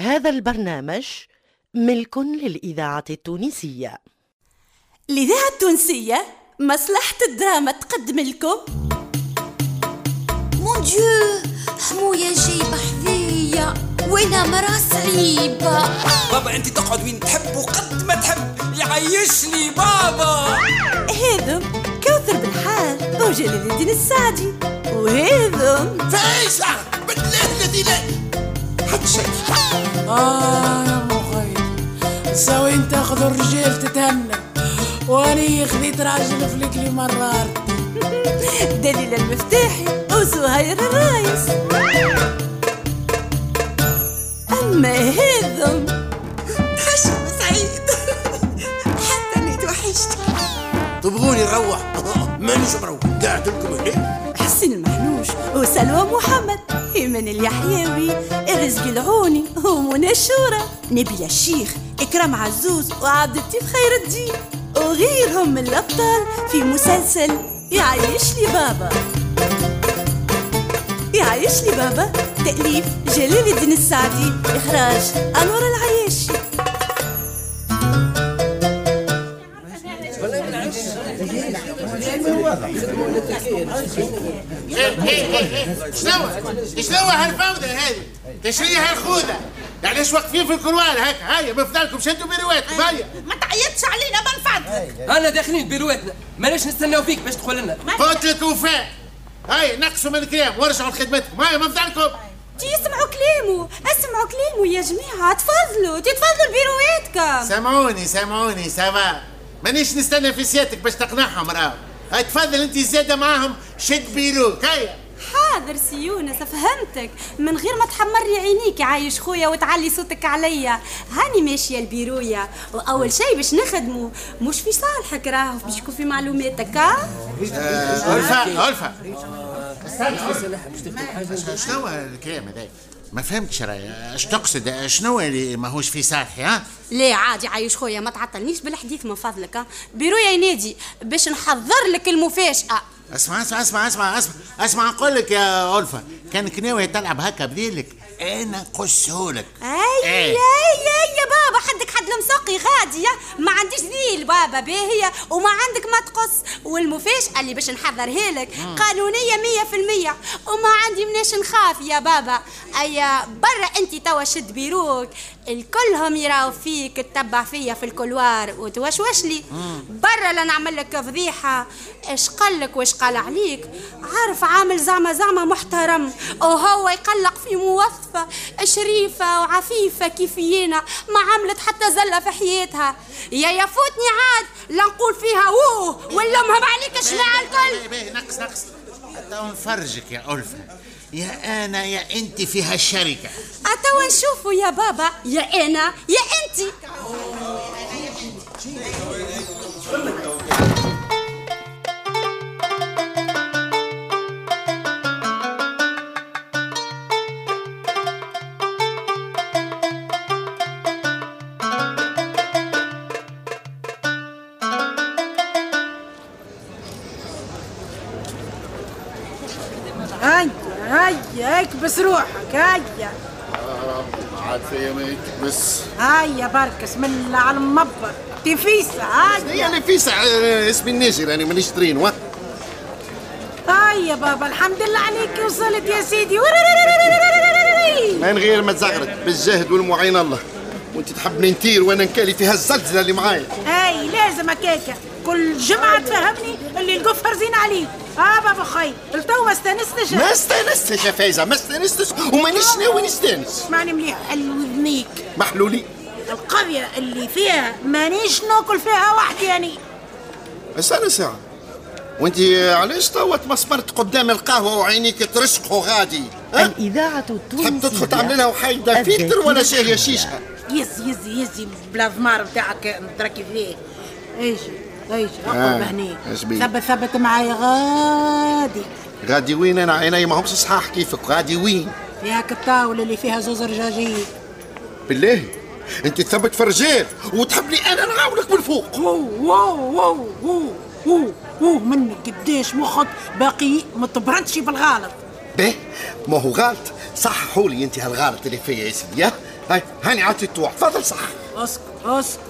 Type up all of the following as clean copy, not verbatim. هذا البرنامج ملك للإذاعة التونسية. الإذاعة التونسية مصلحة الدراما تقدم لكم مون ديو حموية جايبة حذية وأنا مرا صعيبة. بابا أنت تقعد وين تحب وقد ما تحب، يعيشلي بابا. هذم كوثر بالحال وجلال الدين السعدي، وهذم فايشة بالله الذي لا حد شيء. يا مخي سوي انت اخذ رجال تتهنى واني خذيت راجل فليك لي مرار. دليلة المفتاحي وزهير الرايس. اما هذم تحشم سعيد حتى اني توحشت. تبغوني نروح؟ مانيش مروح، قاعد لكم هنا. حسين المحنوش وسلوى محمد، إيمان اليحيوي، رزق العوني، ومنى الشورى، نبيلة الشيخ، إكرام عزوز، وعبد اللطيف خير الدين، وغيرهم من الأبطال في مسلسل يعيشلي بابا. يعيشلي بابا تأليف جلال الدين السعدي، إخراج أنور العياشي. شنو هالفوضى هذه؟ تشريها الخوذه، علاش واقفين في الكروان هكا؟ هيا من فضلكم شدوا بيرواتكم، هيا ما تعيطش علينا من فضلك، انا داخلين بيرواتنا، ماناش نستناو فيك باش تدخل لنا. قلت لك وفاء، هيا نقصوا من الكلام وارجعوا لخدمتكم، هيا من فضلكم. تيسمعوا كلامه، اسمعوا كلامه يا جماعه، تفضلوا تتفضلوا بيرواتكم. سامعوني سما، مانيش نستنى في سيادتك باش تقنعهم، راهو تفضل انت زاده معاهم شد بيروك. هيا حاضر سيونس، فهمتك، من غير ما تحمري عينيك عايش خويا وتعلي صوتك عليا. هاني ماشيه البيرويا، واول شيء باش نخدمو مش في صالحك، راهو باش يكون في معلوماتك. الفا شنو الكلام هذا؟ ما فهمتش اش تقصد، شنو اللي ماهوش في صالحي؟ ها لا عادي عايش خويا، ما تعطلنيش بالحديث من فضلك. بيرويا ينادي باش نحضر لك المفاجاه. اسمع اسمع اسمع اسمع اسمع اسمع نقول لك يا ألفة، كانك ناوي تلعب هكا بديلك انا نقصهولك. اي يا بابا، حدك حد لمساقي غاديه، ما عنديش ذيل بابا باهيه، وما عندك ما تقص، والمفاجاه اللي باش نحضرها لك قانونيه 100%، وما عندي مناش نخاف يا بابا. ايا برا انت توا شد بيروك، الكلهم يراو فيك تتبع فيا في الكولوار وتوشوش لي برا، لا نعمل لك فضيحه. اش قال لك واش قال عليك؟ عارف عامل زعما محترم، وهو يقلق في موظفه شريفه وعفيفه كيفينا، ما عملت حتى زله في حياتها. يا فوتني عاد لا نقول فيها ووه ولا مهم عليك شناع الكل. باهي نقص حتى نفرجك يا ألفة، يا انا يا انت في هالشركه. اتوا نشوفوا يا بابا، يا انا يا انت. هيك بس روحك، هيا عاد فيا ما يكبس. هيا برك بسم الله على المبر تفيسه. هيا انا نفيسه اسمي الناجي، راني مانيش ترين. وا هيا بابا الحمد لله عليك وصلت يا سيدي، من غير ما تزغرت بالجهد والمعين الله، وانت تحبني نطير وانا نكالي في هالزلزله اللي معايا. اي لازم هكاكا كل جمعه تفهمني اللي القفر زين عليه. بابا خي التو ما استانستش. ما استانستش يا فايزه، ما استانستش ومانيش ناوي نستانس. اسمعني مليح، اذنيك محلولي، القريه اللي فيها مانيش ناكل فيها وحدي. يعني استنى ساعه، وانت علاش توا تمسمرت قدام القهوه وعينيك ترشقوا غادي؟ الاذاعه التونسيه تحب تدخل تعمل لها وحيده فلتر ولا شاهيه شيشه؟ يزي بلا ضمار بتاعك نتركي فيه. ايش اقرب هني ثبت معايا غادي وين؟ انا عيني ما همش صحاح كيفك، غادي وين؟ ياك الطاوله اللي فيها زوز رجاجيل. بالله انت تثبت في الرجال وتحبني انا نعاونك من فوق. واو منك قداش مخك باقي ما تبرنتش بالغلط. به ما هو غلط، صححوا لي انت هالغلط اللي فيا يا سيدي. هاني عطي التوع، اتفضل. صح. اسكت اسكت،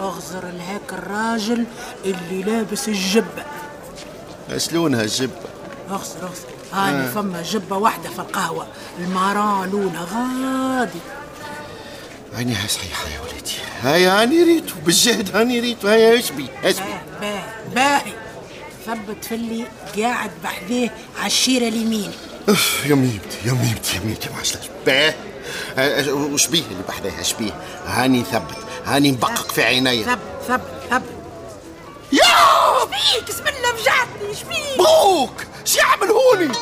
اغزر لهاك الراجل اللي لابس الجبه. اش لونها الجبه؟ اغزر اغزر، هاني فما جبه واحده في القهوه الماران لونها غادي. هاني صحيحه يا ولدي، هاي هاني ريتو بالجهد، هاني ريتو. هاي اشبي اشبي. باهي باهي، ثبت في اللي قاعد بحذيه على الشيره اليمين. اف يا ميمتي يا ميمتي يا ميمتي، معشلاش. باهي وشبيه اللي بحذاها؟ شبيه هاني ثبت، هاني مبقق في عيني. ثبت ثبت ثبت. ياو شبيك، بسم الله فجعتني. شبيك بوك، شو يعمل هوني؟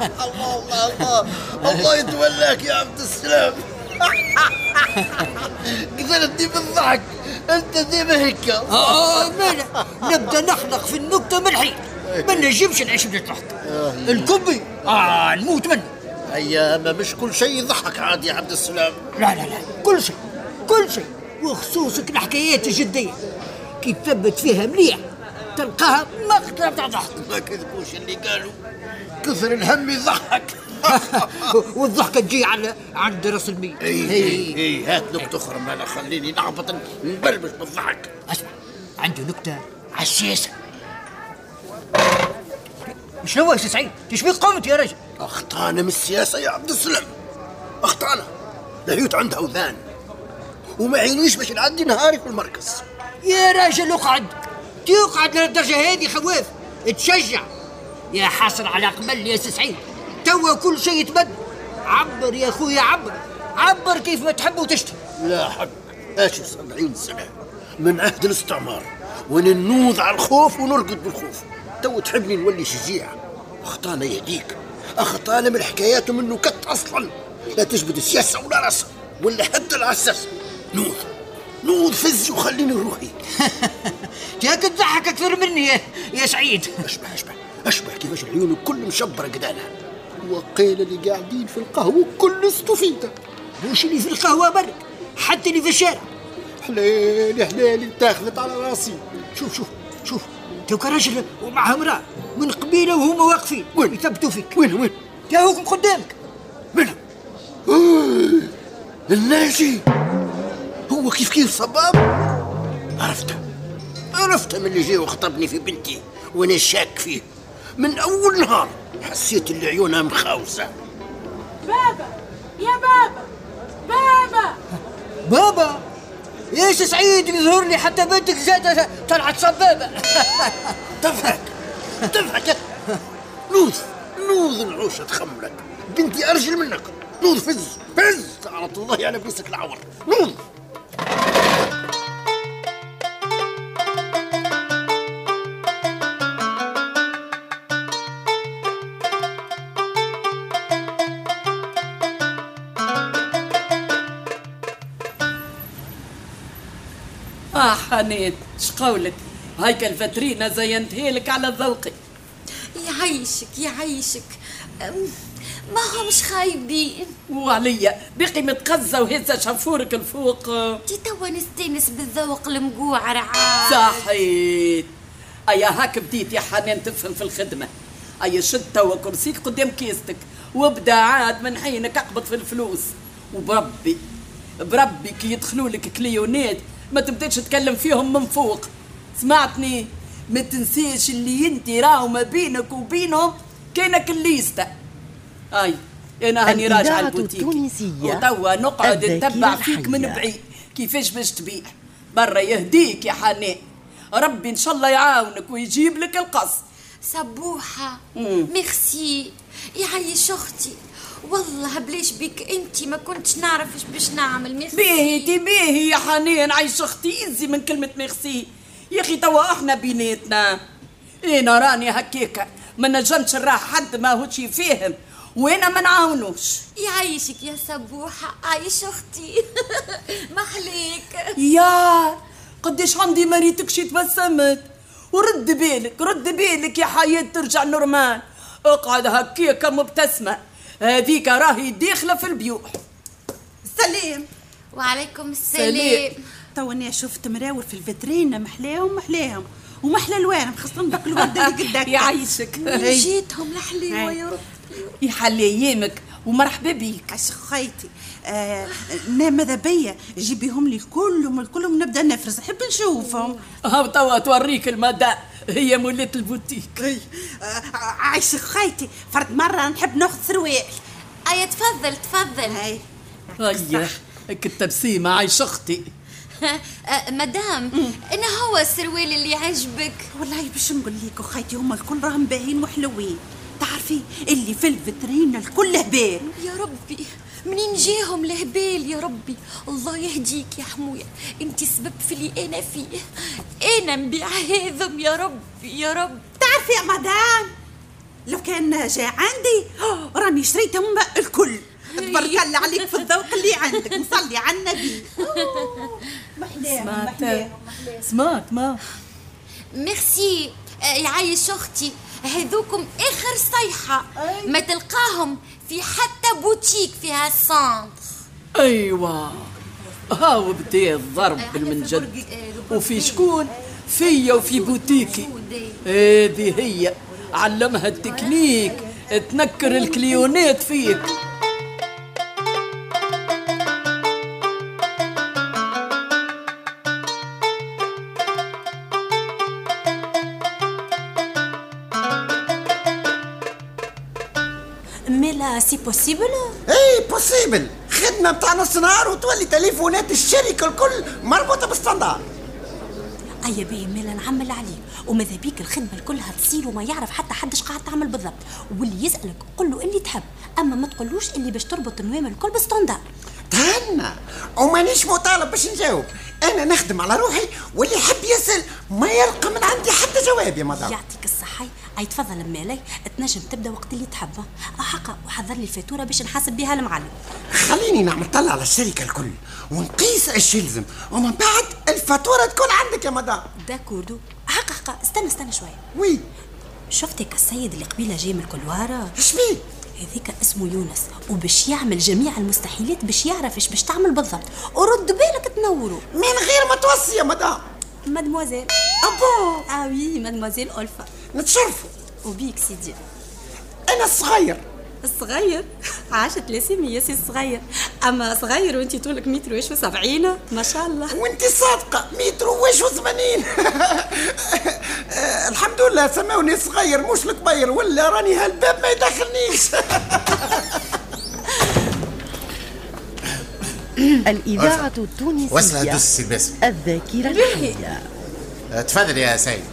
الله الله الله يتولاك يا عبد السلام. قتلتني بالضحك، انت ديما هيك. نبدا نخلق في النكته من الحين، ما نجمش نعيش بلا الضحك. الكبي نموت منه. هيا ما مش كل شيء يضحك عادي يا عبد السلام. لا لا لا، كل شيء كل شيء، وخصوصك الحكايات الجديه كي تثبت فيها مليح تلقاها مقطع تاع ضحك. ما كذبوش اللي قالوا، كثر الهم يضحك. والضحكه تجي على عند راس الميل. اي هات نكته اخرى، ما خليني نعبط نبلبش بالضحك. اسمع، عنده نكته على الشاشه. شنو يا سي سعيد؟ تشبيك قمت يا رجل؟ اخطانا من السياسه يا عبد السلام، اخطانا. العيوت عندها وذان، وما عينيش باش نعدي نهاري في المركز. يا راجل اقعد، تقعد للدرجه هذه خواف؟ تشجع يا حسر على قبل يا سي سعيد، توا كل شيء يتبدل. عبر يا خويا، عبر عبر كيف ما تحب وتشتهي. لا حق، اش 70 سنه من عهد الاستعمار وانا نوض على الخوف ونرقد بالخوف، توا تحبني نولي شجيع؟ اخطانا يهديك، اخطانا من الحكايات ومن النكت اصلا لا تجبد السياسه ولا راسها ولا حتى العساس. نوض نوض فزي وخليني روحي. ياك تضحك اكثر مني يا سعيد. اشبه اشبه اشبه، كيفاش العيون الكل مشبره قدامها، وقيل اللي قاعدين في القهوه كل استفيده، مش اللي في القهوه برك، حتى اللي في الشارع. حليلي حليلي، تاخذت على راسي. شوف شوف شوف، تو كراجل ومعها امراه من قبيله وهما واقفين يثبتوا فيك. وين وين؟ تاهوكم قدامك. منهم الناجي، هو كيف كيف صباب. عرفته عرفته من اللي جاي وخطبني في بنتي وانا شاك فيه من اول نهار، حسيت اللي عيونها مخاوسه. بابا يا بابا، بابا بابا يا سي سعيد، يظهر لي حتى بنتك زادة طلعت صبابه. تضحك تضحك. نوض نوض، العوشه تخملك، بنتي ارجل منك. نوض فز فز، تعرض الله على بنسك العور. نوض. حنان شقولك هيك الفترينة زينتها لك على ذوقي. يعيشك يعيشك، ما همش خايبين. وعليا بقي متقزة وهزة شافورك الفوق. تي توا نستانس بالذوق المقوع رعاك. صحيت، أيا هاك بديت يا حنان تفهم في الخدمة. أيا شد توا كرسيك قدام كيستك وابدا عاد من حينك اقبض في الفلوس. وبربي بربي كي يدخلولك كليونات ما تبداش تتكلم فيهم من فوق، سمعتني؟ ما تنسيش اللي انت راهو ما بينك وبينهم كانك الليسته. اي انا هاني راجعه البوتيك وتوا نقعد نتبع فيك من بعيد كيفاش باش تبيع. برا يهديك يا حنان، ربي ان شاء الله يعاونك ويجيب لك القص. صبوحه ميرسي، يعيش اختي، والله بليش بك انت ما كنتش نعرف اش باش نعمل. ميرسي. باهي باهي يا حنان، عايش اختي، انزي من كلمه ميرسي. يا اخي توا احنا بيناتنا، انا راني هكاكا ما نجمتش نراح حد ماهوش يفهم وانا ما نعاونوش. يعيشك يا صبوحه، عايش اختي. محليك يا قديش عندي ما ريتكش تبسمت. ورد بالك رد بالك يا حياه، ترجع نورمال. اقعد هكاكا مبتسمه، هذيك راهي داخله في البيوع. السلام. وعليكم السلام. توني شفت مراور في الفترين محلاهم محلاهم ومحلى الوان، خاصة داك الورد اللي قدك. يعيشك جيتهم لحليوة يا ربي، يحلي ايامك ومرحبا بيك. عاش خيتي. انا ماذا بيا جيبيهم لي كلهم الكلهم نبدا نفرز، نحب نشوفهم. ها توا توريك المدى، هي مولات البوتيك. عايش خيتي. فرد مرة نحب ناخذ سروال. اي تفضل تفضل. هيا هك التبسيمة عايش اختي. مدام انا هو السروال اللي عجبك. والله باش نقول لك خيتي هما الكل راهم باهين وحلوين، تعرفي اللي في الفترين الكل هبال. يا ربي منين جاهم الهبال يا ربي. الله يهديك يا حموية، انت سبب في اللي انا فيه، انا نبيع هذم يا ربي يا رب. تعرفي يا مدام لو كان جا عندي راني شريتهم الكل. تبارك الله عليك في الذوق اللي عندك، نصلي على النبي. محلاهم محلاهم. سمعت ما ميرسي يعيش اختي. هذوكم اخر صيحه ما تلقاهم في حتى بوتيك فيها السانتر. ايوه هاو بدي الضرب من جد. وفي شكون؟ فيا وفي بوتيكي. هذه هي علمها التكنيك، تنكر الكليونات فيك. سي بوسيبل؟ اي بوسيبل. خدمة بتاع نص نهار وتولي تليفونات الشركة الكل مربوطة بالستاندار. أيا بيه ميلا نعمل عليه، وماذا بيك الخدمة كلها تصير وما يعرف حتى حدش قاعد تعمل بالضبط، واللي يسألك قل له اللي تحب، أما ما تقولوش اللي باش تربط النوام الكل بالستاندار. تهنى ومانيش مطالب باش نجاوب، أنا نخدم على روحي واللي يحب يسأل ما يلقى من عندي حتى جواب يا مدام. يعطيك الصحة. اي تفضل مالي، تنجم تبدا وقت اللي تحبه. حقا وحضر لي الفاتوره باش نحاسب بها المعلم. خليني نعمل طلع على الشركه الكل ونقيس اش يلزم ومن بعد الفاتوره تكون عندك يا مدام. داكوردو. حقا استنى شويه. وي شفتك السيد اللي قبيله جاي من الكلوار؟ اش بيه؟ هذيك اسمه يونس، وباش يعمل جميع المستحيلات باش يعرف اش باش تعمل بالضبط، ورد بالك تنوره من غير ما توصي يا مدام. مادموزيل. ابو وي مادموزيل ألفا. نتشرفوا. وبيك سيدي. أنا الصغير. الصغير؟ عاشت لاسمي ياسي الصغير، أما صغير وأنت طولك متر وإيش وسبعين ما شاء الله. وأنت صادقة متر وإيش وثمانين. الحمد لله سماوني صغير مش الكبير، ولا راني هالباب ما يدخلنيش. الإذاعة التونسية وصلت السي باسم الذاكرة الحية. تفضل يا سيد.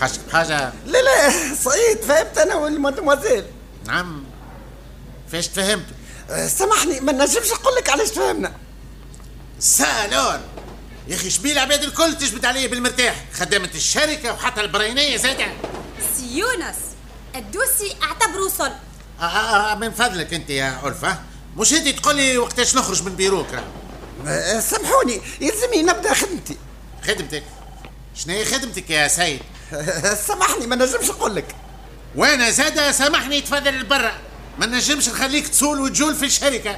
حاجتك بحاجة؟ لا صعيد فهمت أنا والمادموزيل. نعم فاش تفهمت؟ سامحني ما نجمش نقول لك علاش تفهمنا. سالون يا أخي شبيه العباد الكل تجبد عليا بالمرتاح، خدامة الشركة وحتى البرينية زايدة. سي يونس الدوسي اعتبره صل. من فضلك أنت يا ألفة، مش أنت تقول لي وقتاش نخرج من بيروك. سامحوني يلزمني نبدا خدمتي. خدمتك؟ شنو هي خدمتك يا سيد؟ سامحني ما نجمش نقول لك. وانا زاده سامحني. تفضل لبرا، ما نجمش نخليك تسول وتجول في الشركه.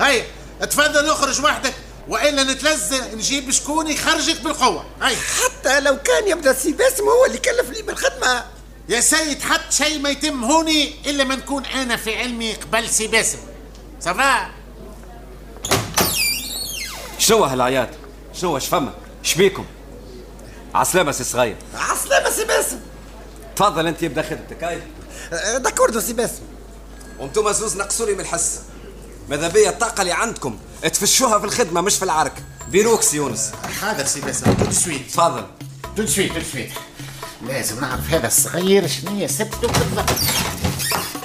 هيا تفضل اخرج وحدك والا نتلزم نجيب شكون يخرجك بالقوه. هيا حتى لو كان يبدا سي باسم هو اللي كلف لي بالخدمه. يا سيد حتى شيء ما يتم هوني الا ما نكون انا في علمي قبل سي باسم. صافا. شو هالعياط؟ شو فما؟ شبيكم؟ عسلامة سي صغير. عسلامة سي باسم. تفضل انت يبدا خدمتك. هاي داكوردو سي باسم. وانتم زوز نقصوني من الحس، ماذا بيا الطاقة اللي عندكم تفشوها في الخدمة مش في العرك. بيروك سي يونس. حاضر سي باسم تو سويت. تفضل تو سويت. لازم نعرف هذا الصغير شنو هي سبته بالضبط.